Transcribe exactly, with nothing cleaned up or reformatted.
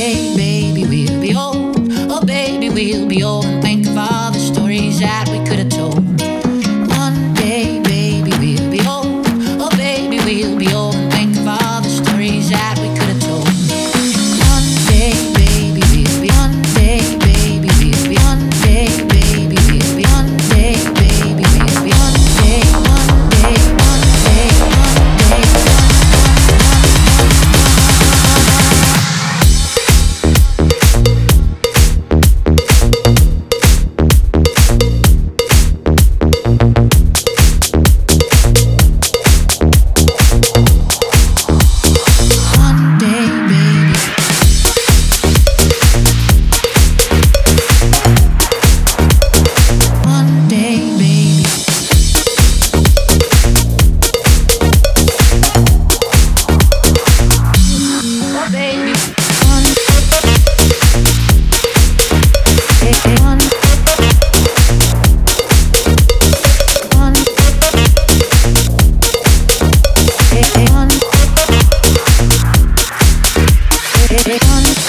day, baby, we'll be old. Oh, baby, we'll be old and think of all the stories that we could have told. One day, baby, we'll be old. Oh, baby, we'll be old and think of all the stories that we could have told. One day, baby, we'll be one day, baby, we'll be one day, baby, we'll be one day, baby, we'll be one day, one day, one day, one day. One.